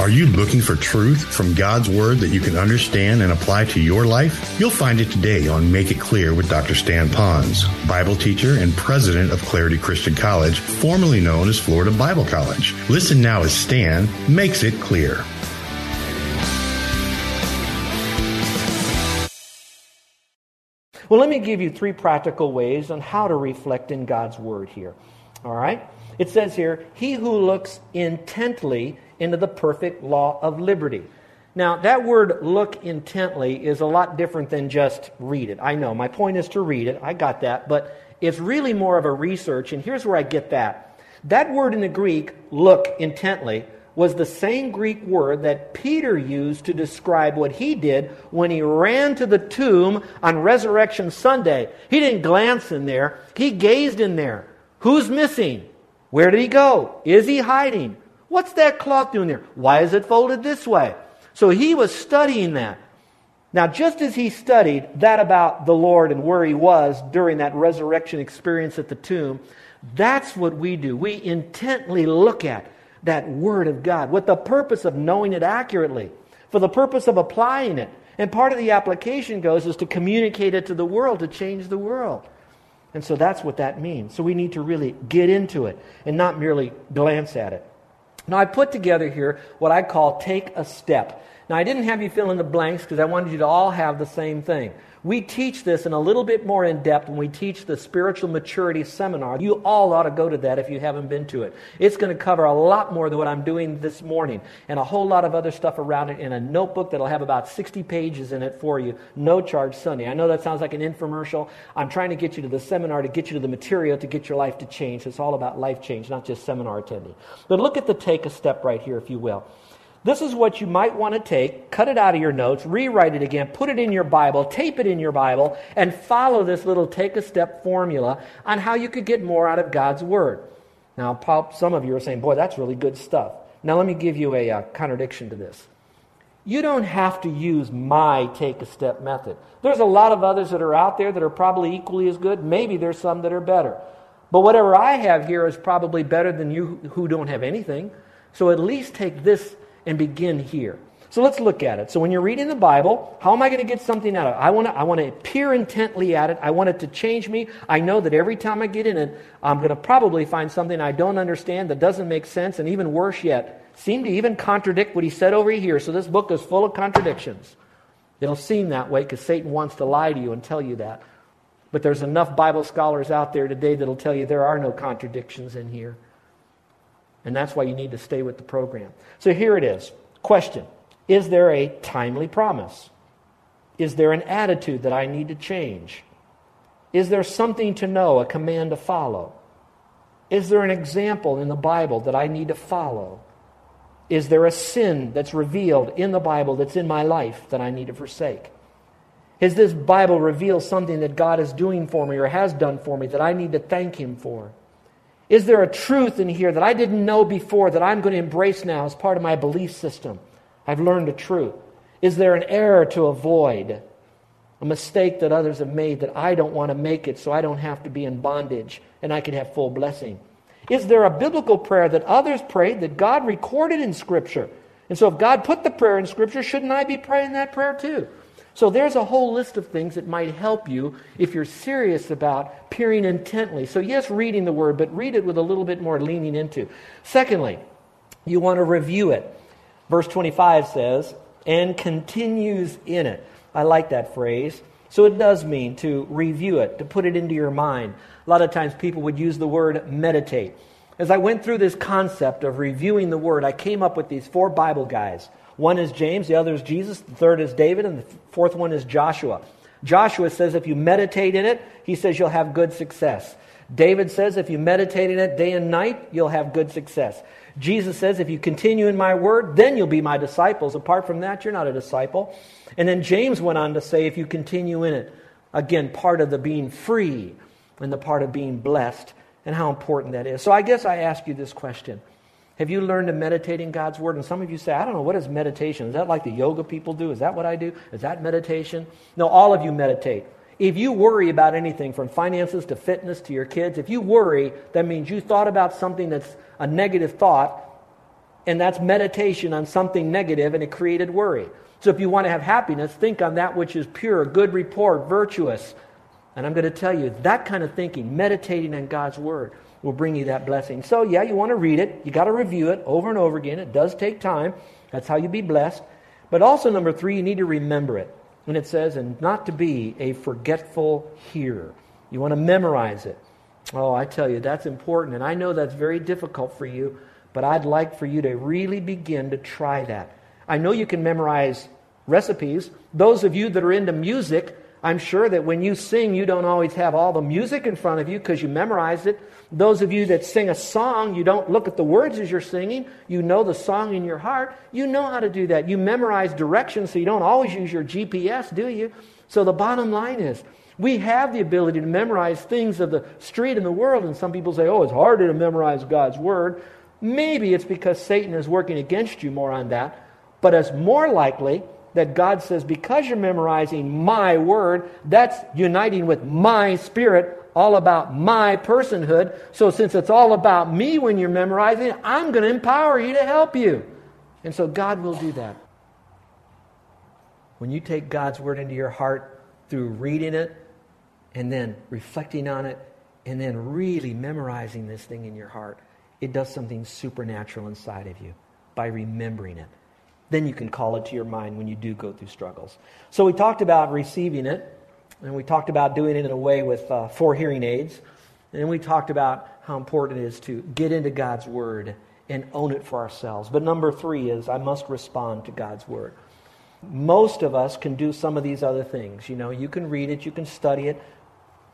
Are you looking for truth from God's Word that you can understand and apply to your life? You'll find it today on Make It Clear with Dr. Stan Ponz, Bible teacher and president of Clarity Christian College, formerly known as Florida Bible College. Listen now as Stan makes it clear. Well, let me give you three practical ways on how to reflect in God's Word here. All right? It says here, he who looks intently into the perfect law of liberty. Now, that word look intently is a lot different than just read it. I know, my point is to read it. I got that. But it's really more of a research, and here's where I get that. That word in the Greek, look intently, was the same Greek word that Peter used to describe what he did when he ran to the tomb on Resurrection Sunday. He didn't glance in there. He gazed in there. Who's missing? Where did he go? Is he hiding? What's that cloth doing there? Why is it folded this way? So he was studying that. Now, just as he studied that about the Lord and where he was during that resurrection experience at the tomb, that's what we do. We intently look at that Word of God with the purpose of knowing it accurately, for the purpose of applying it. And part of the application is to communicate it to the world, to change the world. And so that's what that means. So we need to really get into it and not merely glance at it. Now, I put together here what I call take a step. Now, I didn't have you fill in the blanks because I wanted you to all have the same thing. We teach this in a little bit more in depth when we teach the Spiritual Maturity Seminar. You all ought to go to that if you haven't been to it. It's going to cover a lot more than what I'm doing this morning and a whole lot of other stuff around it in a notebook that'll have about 60 pages in it for you, no charge Sunday. I know that sounds like an infomercial. I'm trying to get you to the seminar, to get you to the material, to get your life to change. It's all about life change, not just seminar attending. But look at the take a step right here, if you will. This is what you might want to take, cut it out of your notes, rewrite it again, put it in your Bible, tape it in your Bible, and follow this little take-a-step formula on how you could get more out of God's Word. Now, some of you are saying, boy, that's really good stuff. Now, let me give you a contradiction to this. You don't have to use my take-a-step method. There's a lot of others that are out there that are probably equally as good. Maybe there's some that are better. But whatever I have here is probably better than you who don't have anything. So at least take this and begin here. So let's look at it. So when you're reading the Bible, how am I going to get something out of it? I want to peer intently at it. I want it to change me. I know that every time I get in it, I'm going to probably find something I don't understand that doesn't make sense, and even worse yet, seem to even contradict what he said over here. So this book is full of contradictions. It'll seem that way because Satan wants to lie to you and tell you that. But there's enough Bible scholars out there today that'll tell you there are no contradictions in here. And that's why you need to stay with the program. So here it is. Question. Is there a timely promise? Is there an attitude that I need to change? Is there something to know, a command to follow? Is there an example in the Bible that I need to follow? Is there a sin that's revealed in the Bible that's in my life that I need to forsake? Does this Bible reveal something that God is doing for me or has done for me that I need to thank Him for? Is there a truth in here that I didn't know before that I'm going to embrace now as part of my belief system? I've learned the truth. Is there an error to avoid? A mistake that others have made that I don't want to make it so I don't have to be in bondage and I can have full blessing? Is there a biblical prayer that others prayed that God recorded in Scripture? And so if God put the prayer in Scripture, shouldn't I be praying that prayer too? So there's a whole list of things that might help you if you're serious about peering intently. So yes, reading the Word, but read it with a little bit more leaning into. Secondly, you want to review it. Verse 25 says, and continues in it. I like that phrase. So it does mean to review it, to put it into your mind. A lot of times people would use the word meditate. As I went through this concept of reviewing the Word, I came up with these 4 Bible guys. One is James, the other is Jesus, the third is David, and the fourth one is Joshua. Joshua says if you meditate in it, he says you'll have good success. David says, if you meditate in it day and night, you'll have good success. Jesus says, if you continue in my word, then you'll be my disciples. Apart from that, you're not a disciple. And then James went on to say, if you continue in it, again, part of the being free and the part of being blessed and how important that is. So I guess I ask you this question. Have you learned to meditate in God's word? And some of you say, I don't know, what is meditation? Is that like the yoga people do? Is that what I do? Is that meditation? No, all of you meditate. If you worry about anything from finances to fitness to your kids, if you worry, that means you thought about something that's a negative thought, and that's meditation on something negative, and it created worry. So if you want to have happiness, think on that which is pure, good report, virtuous. And I'm going to tell you, that kind of thinking, meditating on God's word, will bring you that blessing. So yeah, you want to read it. You got to review it over and over again. It does take time. That's how you be blessed. But also, number three, you need to remember it. And it says, and not to be a forgetful hearer. You want to memorize it. Oh, I tell you, that's important. And I know that's very difficult for you, but I'd like for you to really begin to try that. I know you can memorize recipes. Those of you that are into music, I'm sure that when you sing, you don't always have all the music in front of you because you memorized it. Those of you that sing a song, you don't look at the words as you're singing. You know the song in your heart. You know how to do that. You memorize directions, so you don't always use your GPS, do you? So the bottom line is, we have the ability to memorize things of the street and the world. And some people say, oh, it's harder to memorize God's word. Maybe it's because Satan is working against you more on that. But it's more likely that God says, because you're memorizing my word, that's uniting with my spirit, all about my personhood. So since it's all about me when you're memorizing it, I'm going to empower you to help you. And so God will do that. When you take God's word into your heart through reading it and then reflecting on it and then really memorizing this thing in your heart, it does something supernatural inside of you by remembering it. Then you can call it to your mind when you do go through struggles. So we talked about receiving it, and we talked about doing it in a way with four hearing aids, and we talked about how important it is to get into God's word and own it for ourselves. But number three is, I must respond to God's word. Most of us can do some of these other things. You know, you can read it, you can study it.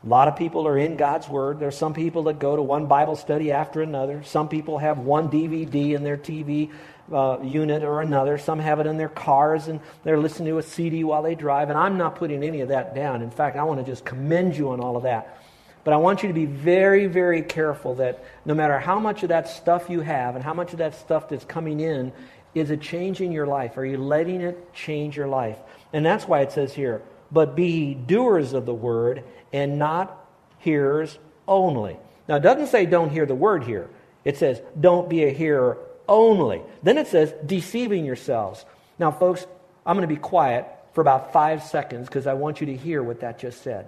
A lot of people are in God's word. There's some people that go to one Bible study after another. Some people have one DVD in their TV unit or another. Some have it in their cars and they're listening to a CD while they drive. And I'm not putting any of that down. In fact, I want to just commend you on all of that. But I want you to be very, very careful that no matter how much of that stuff you have and how much of that stuff that's coming in, is it changing your life? Are you letting it change your life? And that's why it says here, but be doers of the word and not hearers only. Now, it doesn't say don't hear the word here. It says don't be a hearer only. Then it says deceiving yourselves. Now, folks, I'm going to be quiet for about 5 seconds because I want you to hear what that just said.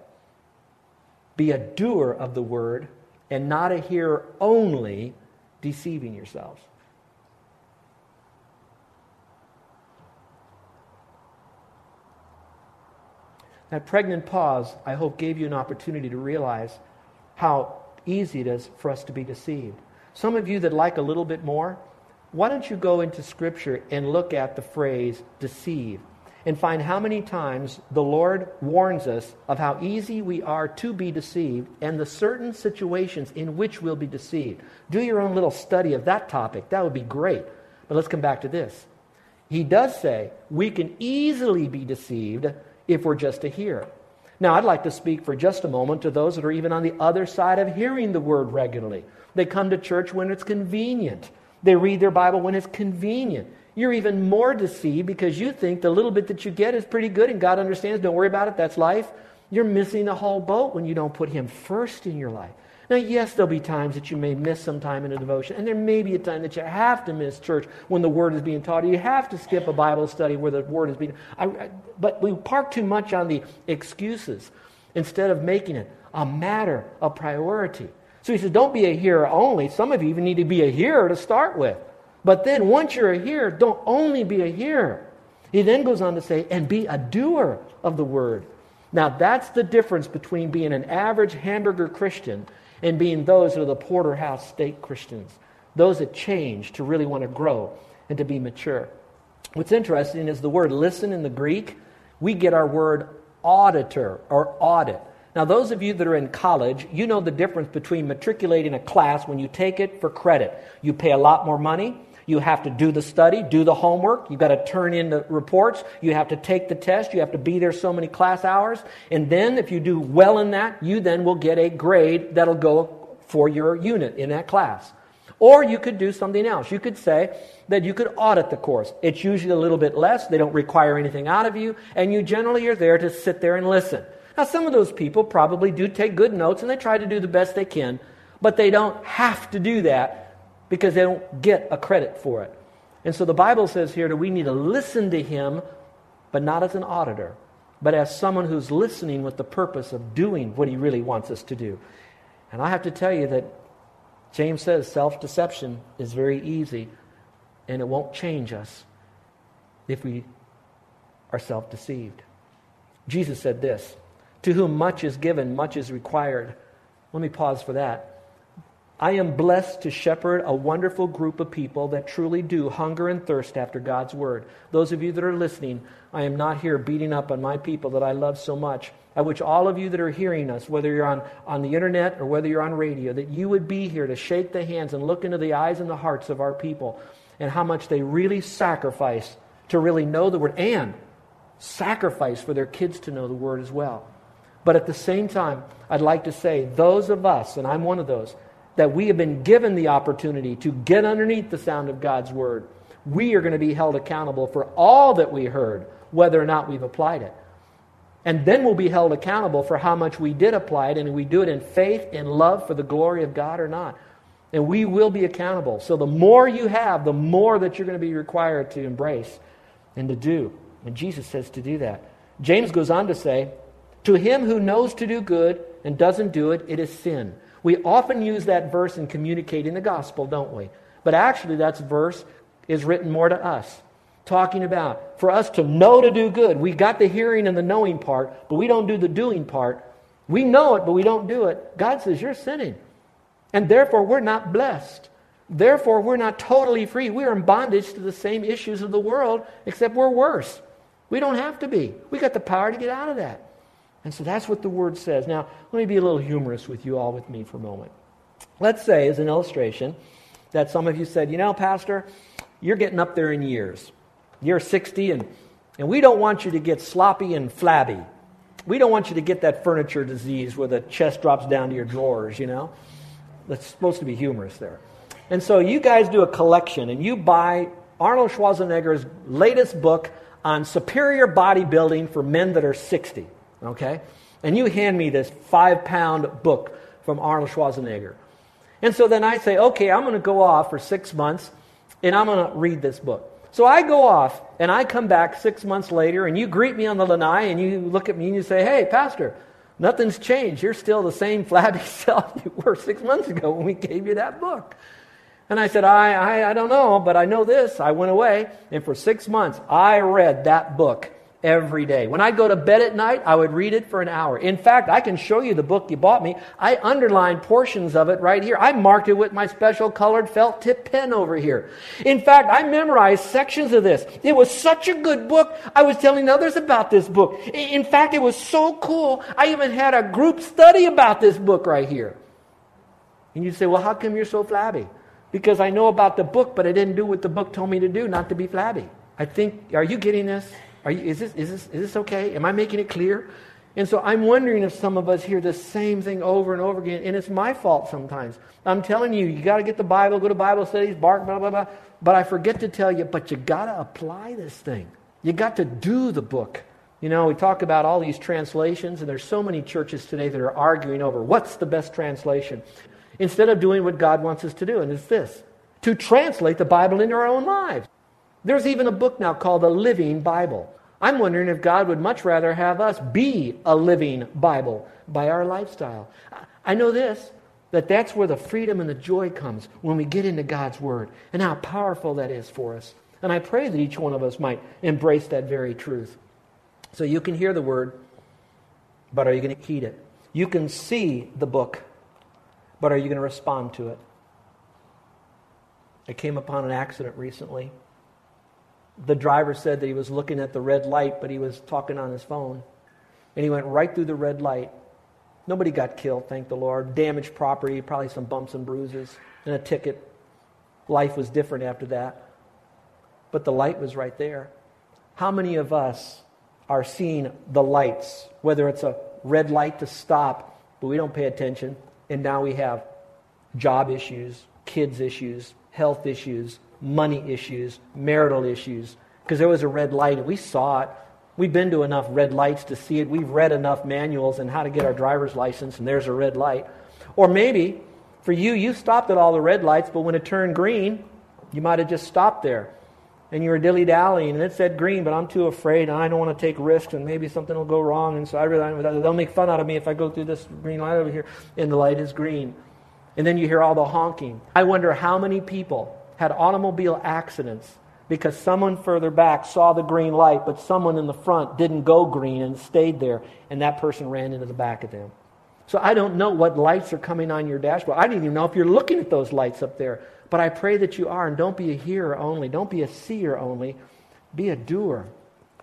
Be a doer of the word and not a hearer only, deceiving yourselves. That pregnant pause, I hope, gave you an opportunity to realize how easy it is for us to be deceived. Some of you that like a little bit more, why don't you go into Scripture and look at the phrase deceive and find how many times the Lord warns us of how easy we are to be deceived and the certain situations in which we'll be deceived. Do your own little study of that topic. That would be great. But let's come back to this. He does say we can easily be deceived if we're just a hearer. Now, I'd like to speak for just a moment to those that are even on the other side of hearing the word regularly. They come to church when it's convenient. They read their Bible when it's convenient. You're even more deceived because you think the little bit that you get is pretty good and God understands. Don't worry about it. That's life. You're missing the whole boat when you don't put Him first in your life. Now, yes, there'll be times that you may miss some time in a devotion, and there may be a time that you have to miss church when the Word is being taught, or you have to skip a Bible study where the Word is being taught. But we park too much on the excuses instead of making it a matter of priority. So He says, don't be a hearer only. Some of you even need to be a hearer to start with. But then once you're a hearer, don't only be a hearer. He then goes on to say, and be a doer of the Word. Now, that's the difference between being an average hamburger Christian and being those that are the porterhouse steak Christians, those that change to really want to grow and to be mature. What's interesting is the word listen in the Greek, we get our word auditor or audit. Now, those of you that are in college, you know the difference between matriculating a class when you take it for credit. You pay a lot more money. You have to do the study, do the homework. You've got to turn in the reports. You have to take the test. You have to be there so many class hours. And then if you do well in that, you then will get a grade that'll go for your unit in that class. Or you could do something else. You could say that you could audit the course. It's usually a little bit less. They don't require anything out of you. And you generally are there to sit there and listen. Now, some of those people probably do take good notes and they try to do the best they can, but they don't have to do that because they don't get a credit for it. And so the Bible says here that we need to listen to him, but not as an auditor, but as someone who's listening with the purpose of doing what he really wants us to do. And I have to tell you that James says self-deception is very easy and it won't change us if we are self-deceived. Jesus said this, "To whom much is given, much is required." Let me pause for that. I am blessed to shepherd a wonderful group of people that truly do hunger and thirst after God's word. Those of you that are listening, I am not here beating up on my people that I love so much. I wish all of you that are hearing us, whether you're on the internet or whether you're on radio, that you would be here to shake the hands and look into the eyes and the hearts of our people and how much they really sacrifice to really know the word and sacrifice for their kids to know the word as well. But at the same time, I'd like to say those of us, and I'm one of those, that we have been given the opportunity to get underneath the sound of God's word, we are going to be held accountable for all that we heard, whether or not we've applied it. And then we'll be held accountable for how much we did apply it, and we do it in faith and love for the glory of God or not. And we will be accountable. So the more you have, the more that you're going to be required to embrace and to do. And Jesus says to do that. James goes on to say, "To him who knows to do good and doesn't do it, it is sin." We often use that verse in communicating the gospel, don't we? But actually, that verse is written more to us, talking about for us to know to do good. We got the hearing and the knowing part, but we don't do the doing part. We know it, but we don't do it. God says, you're sinning. And therefore, we're not blessed. Therefore, we're not totally free. We're in bondage to the same issues of the world, except we're worse. We don't have to be. We got the power to get out of that. And so that's what the word says. Now, let me be a little humorous with you all with me for a moment. Let's say, as an illustration, that some of you said, you know, Pastor, you're getting up there in years. You're 60, and we don't want you to get sloppy and flabby. We don't want you to get that furniture disease where the chest drops down to your drawers, you know. That's supposed to be humorous there. And so you guys do a collection, and you buy Arnold Schwarzenegger's latest book on superior bodybuilding for men that are 60. Okay? And you hand me this 5-pound book from Arnold Schwarzenegger. And so then I say, okay, I'm going to go off for 6 months and I'm going to read this book. So I go off and I come back 6 months later and you greet me on the lanai and you look at me and you say, hey, Pastor, nothing's changed. You're still the same flabby self you were 6 months ago when we gave you that book. And I said, I don't know, but I know this. I went away and for 6 months I read that book. Every day. When I go to bed at night, I would read it for an hour. In fact, I can show you the book you bought me. I underlined portions of it right here. I marked it with my special colored felt tip pen over here. In fact, I memorized sections of this. It was such a good book. I was telling others about this book. In fact, it was so cool. I even had a group study about this book right here. And you say, well, how come you're so flabby? Because I know about the book, but I didn't do what the book told me to do, not to be flabby. I think, are you getting this? Is this okay? Am I making it clear? And so I'm wondering if some of us hear the same thing over and over again, and it's my fault sometimes. I'm telling you, you got to get the Bible, go to Bible studies, bark, blah, blah, blah. But I forget to tell you, but you got to apply this thing. You got to do the book. You know, we talk about all these translations, and there's so many churches today that are arguing over what's the best translation, instead of doing what God wants us to do, and it's this, to translate the Bible into our own lives. There's even a book now called The Living Bible. I'm wondering if God would much rather have us be a living Bible by our lifestyle. I know this, that that's where the freedom and the joy comes when we get into God's Word and how powerful that is for us. And I pray that each one of us might embrace that very truth. So you can hear the Word, but are you going to heed it? You can see the book, but are you going to respond to it? I came upon an accident recently. The driver said that he was looking at the red light, but he was talking on his phone. And he went right through the red light Nobody got killed, thank the Lord. Damaged property, probably some bumps and bruises, and a ticket. Life was different after that. But the light was right there. How many of us are seeing the lights, whether it's a red light to stop, but we don't pay attention, and now we have job issues, kids issues, health issues, money issues, marital issues, because there was a red light, and we saw it. We've been to enough red lights to see it. We've read enough manuals on how to get our driver's license, and there's a red light. Or maybe, for you, you stopped at all the red lights, but when it turned green, you might have just stopped there. And you were dilly-dallying, and it said green, but I'm too afraid, and I don't want to take risks, and maybe something will go wrong, and so I realize they'll make fun out of me if I go through this green light over here, and the light is green. And then you hear all the honking. I wonder how many people had automobile accidents because someone further back saw the green light, but someone in the front didn't go green and stayed there, and that person ran into the back of them. So I don't know what lights are coming on your dashboard. I don't even know if you're looking at those lights up there, but I pray that you are, and don't be a hearer only. Don't be a seer only. Be a doer.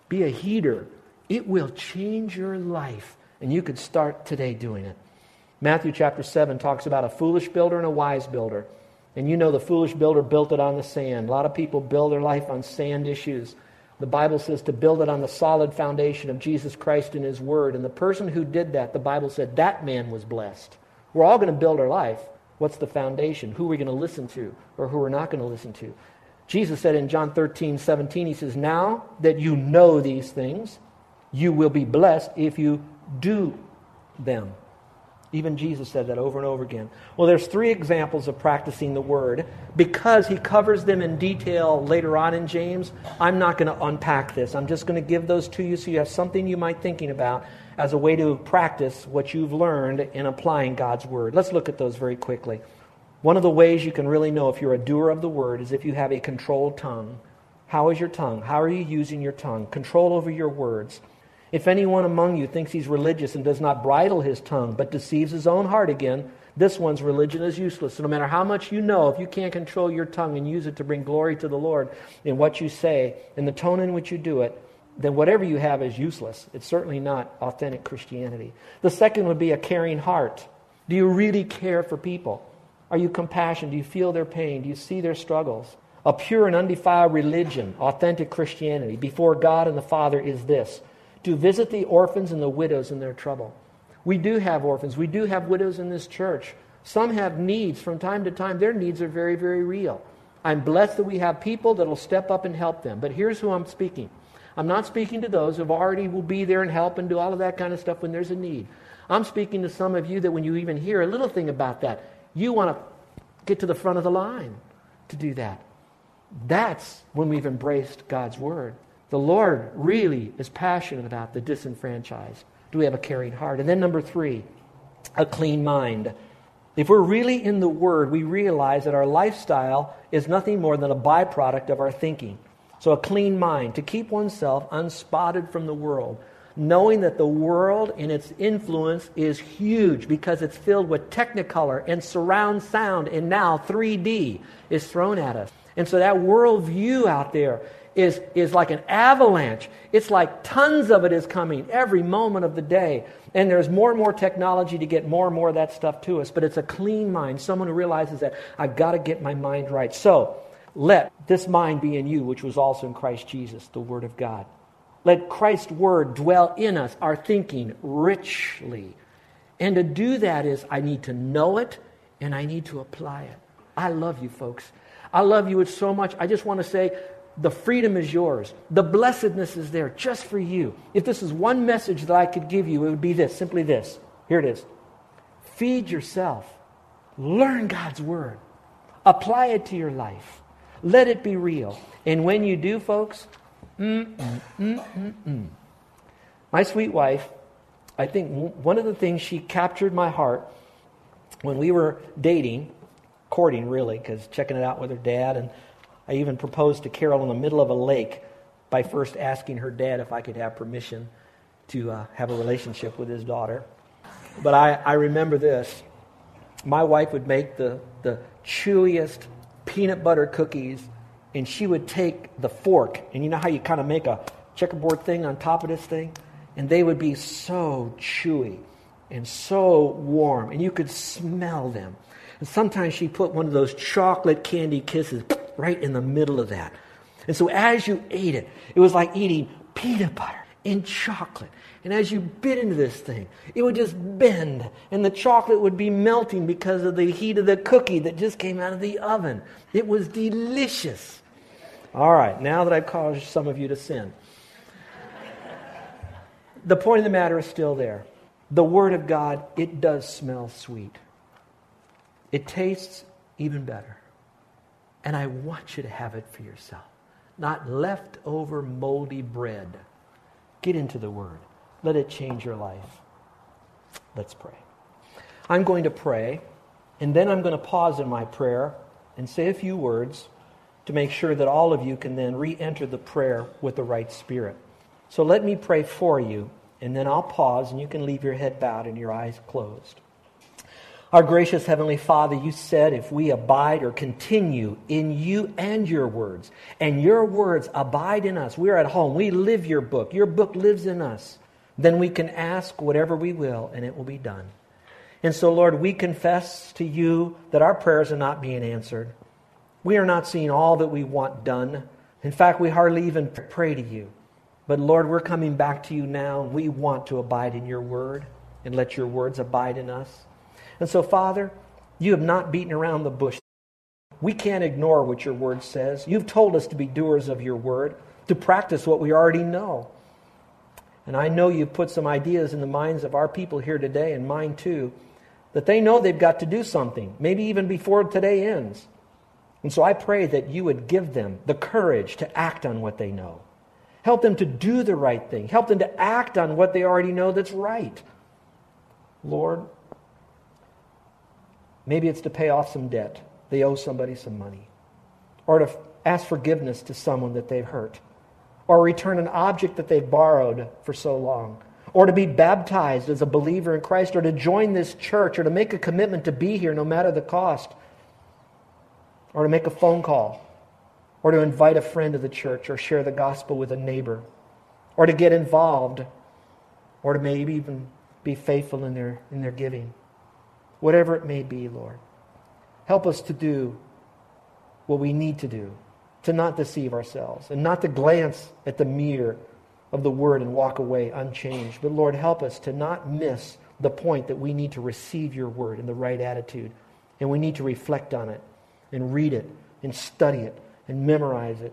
Be a heeder. It will change your life, and you could start today doing it. Matthew chapter 7 talks about a foolish builder and a wise builder. And you know the foolish builder built it on the sand. A lot of people build their life on sand issues. The Bible says to build it on the solid foundation of Jesus Christ and His Word. And the person who did that, the Bible said, that man was blessed. We're all going to build our life. What's the foundation? Who are we going to listen to or who we're not going to listen to? Jesus said in John 13:17, He says, now that you know these things, you will be blessed if you do them. Even Jesus said that over and over again. Well, there's three examples of practicing the Word. Because he covers them in detail later on in James, I'm not going to unpack this. I'm just going to give those to you so you have something you might be thinking about as a way to practice what you've learned in applying God's Word. Let's look at those very quickly. One of the ways you can really know if you're a doer of the Word is if you have a controlled tongue. How is your tongue? How are you using your tongue? Control over your words. If anyone among you thinks he's religious and does not bridle his tongue, but deceives his own heart again, this one's religion is useless. So no matter how much you know, if you can't control your tongue and use it to bring glory to the Lord in what you say, in the tone in which you do it, then whatever you have is useless. It's certainly not authentic Christianity. The second would be a caring heart. Do you really care for people? Are you compassionate? Do you feel their pain? Do you see their struggles? A pure and undefiled religion, authentic Christianity, before God and the Father is this: to visit the orphans and the widows in their trouble. We do have orphans. We do have widows in this church. Some have needs from time to time. Their needs are very, very real. I'm blessed that we have people that will step up and help them. But here's who I'm speaking. I'm not speaking to those who already will be there and help and do all of that kind of stuff when there's a need. I'm speaking to some of you that when you even hear a little thing about that, you want to get to the front of the line to do that. That's when we've embraced God's Word. The Lord really is passionate about the disenfranchised. Do we have a caring heart? And then number three, a clean mind. If we're really in the Word, we realize that our lifestyle is nothing more than a byproduct of our thinking. So a clean mind, to keep oneself unspotted from the world, knowing that the world and its influence is huge because it's filled with technicolor and surround sound, and now 3D is thrown at us. And so that worldview out there is like an avalanche. It's like tons of it is coming every moment of the day. And there's more and more technology to get more and more of that stuff to us. But it's a clean mind, someone who realizes that I've got to get my mind right. So let this mind be in you, which was also in Christ Jesus, the Word of God. Let Christ's Word dwell in us, our thinking, richly. And to do that is I need to know it and I need to apply it. I love you, folks. I love you so much. I just want to say, the freedom is yours. The blessedness is there just for you. If this is one message that I could give you, it would be this, simply this. Here it is. Feed yourself. Learn God's Word. Apply it to your life. Let it be real. And when you do, folks, my sweet wife, I think one of the things she captured my heart when we were dating, courting really, because checking it out with her dad, and I even proposed to Carol in the middle of a lake by first asking her dad if I could have permission to have a relationship with his daughter. But I remember this. My wife would make the chewiest peanut butter cookies, and she would take the fork, and you know how you kind of make a checkerboard thing on top of this thing? And they would be so chewy. and so warm, and you could smell them. And sometimes she put one of those chocolate candy kisses right in the middle of that. And so as you ate it, it was like eating peanut butter and chocolate. And as you bit into this thing, it would just bend, and the chocolate would be melting because of the heat of the cookie that just came out of the oven. It was delicious. All right, now that I've caused some of you to sin. The point of the matter is still there. The Word of God, it does smell sweet. It tastes even better. And I want you to have it for yourself. Not leftover moldy bread. Get into the Word. Let it change your life. Let's pray. I'm going to pray, and then I'm going to pause in my prayer and say a few words to make sure that all of you can then re-enter the prayer with the right spirit. So let me pray for you, and then I'll pause, and you can leave your head bowed and your eyes closed. Our gracious Heavenly Father, you said if we abide or continue in you and your words abide in us, we're at home, we live your book lives in us, then we can ask whatever we will, and it will be done. And so, Lord, we confess to you that our prayers are not being answered. We are not seeing all that we want done. In fact, we hardly even pray to you. But, Lord, we're coming back to you now. We want to abide in your word and let your words abide in us. And so, Father, you have not beaten around the bush. We can't ignore what your word says. You've told us to be doers of your word, to practice what we already know. And I know you've put some ideas in the minds of our people here today, and mine too, that they know they've got to do something, maybe even before today ends. And so I pray that you would give them the courage to act on what they know. Help them to do the right thing. Help them to act on what they already know that's right. Lord, maybe it's to pay off some debt. They owe somebody some money. Or to ask forgiveness to someone that they've hurt. Or return an object that they've borrowed for so long. Or to be baptized as a believer in Christ. Or to join this church. Or to make a commitment to be here no matter the cost. Or to make a phone call. Or to invite a friend to the church, or share the gospel with a neighbor, or to get involved, or to maybe even be faithful in their giving. Whatever it may be, Lord, help us to do what we need to do, to not deceive ourselves, and not to glance at the mirror of the Word and walk away unchanged. But Lord, help us to not miss the point that we need to receive your Word in the right attitude, and we need to reflect on it, and read it, and study it, and memorize it.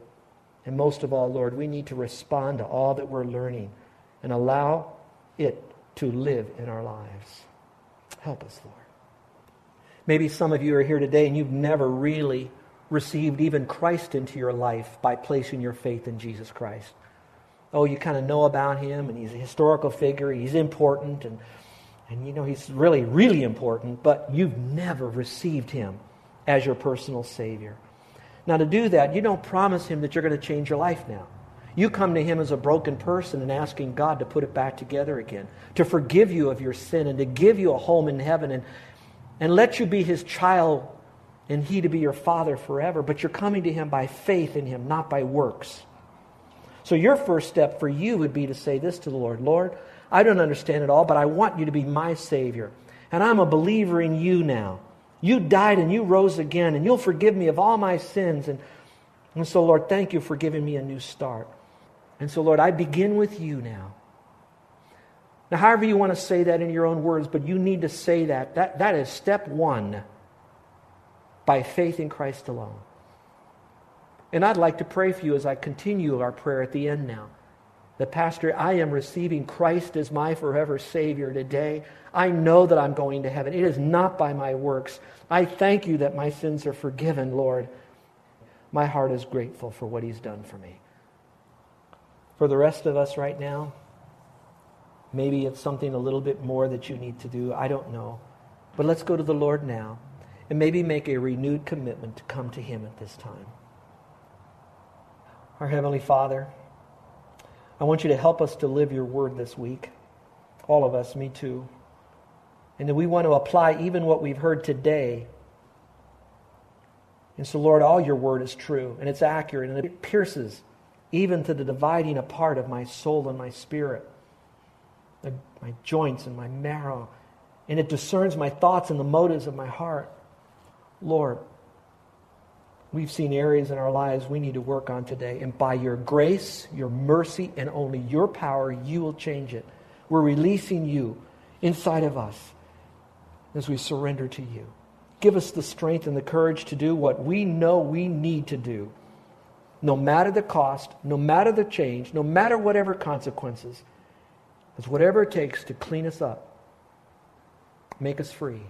And most of all, Lord, we need to respond to all that we're learning and allow it to live in our lives. Help us, Lord. Maybe some of you are here today and you've never really received even Christ into your life by placing your faith in Jesus Christ. Oh, you kind of know about him, and he's a historical figure, he's important, and you know he's really, really important, but you've never received him as your personal Savior. Now, to do that, you don't promise him that you're going to change your life now. You come to him as a broken person and asking God to put it back together again, to forgive you of your sin and to give you a home in heaven and let you be his child and he to be your father forever. But you're coming to him by faith in him, not by works. So your first step for you would be to say this to the Lord, Lord, I don't understand it all, but I want you to be my Savior. And I'm a believer in you now. You died and you rose again, and you'll forgive me of all my sins. And so, Lord, thank you for giving me a new start. And so, Lord, I begin with you now. Now, however you want to say that in your own words, but you need to say that. That is step one, by faith in Christ alone. And I'd like to pray for you as I continue our prayer at the end now. That, Pastor, I am receiving Christ as my forever Savior today. I know that I'm going to heaven. It is not by my works. I thank you that my sins are forgiven, Lord. My heart is grateful for what he's done for me. For the rest of us right now, maybe it's something a little bit more that you need to do. I don't know. But let's go to the Lord now and maybe make a renewed commitment to come to him at this time. Our Heavenly Father, I want you to help us to live your word this week. All of us, me too. And that we want to apply even what we've heard today. And so, Lord, all your word is true, and it's accurate, and it pierces even to the dividing apart of my soul and my spirit, my joints and my marrow, and it discerns my thoughts and the motives of my heart. Lord, we've seen areas in our lives we need to work on today, and by your grace, your mercy, and only your power, you will change it. We're releasing you inside of us as we surrender to you. Give us the strength and the courage to do what we know we need to do, no matter the cost, no matter the change, no matter whatever consequences. It's whatever it takes to clean us up, make us free,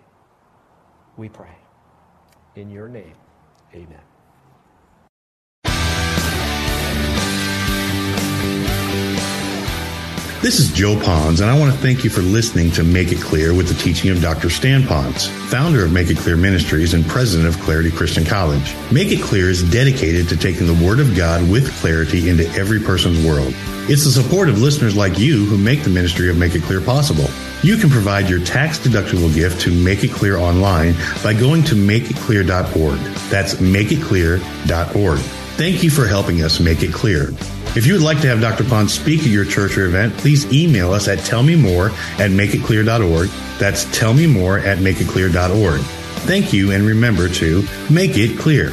we pray. In your name, amen. This is Joe Ponz, and I want to thank you for listening to Make It Clear with the teaching of Dr. Stan Ponz, founder of Make It Clear Ministries and president of Clarity Christian College. Make It Clear is dedicated to taking the Word of God with clarity into every person's world. It's the support of listeners like you who make the ministry of Make It Clear possible. You can provide your tax-deductible gift to Make It Clear online by going to MakeItClear.org. That's MakeItClear.org. Thank you for helping us make it clear. If you would like to have Dr. Ponz speak at your church or event, please email us at tellmemore@makeitclear.org. That's tellmemore@makeitclear.org. Thank you, and remember to make it clear.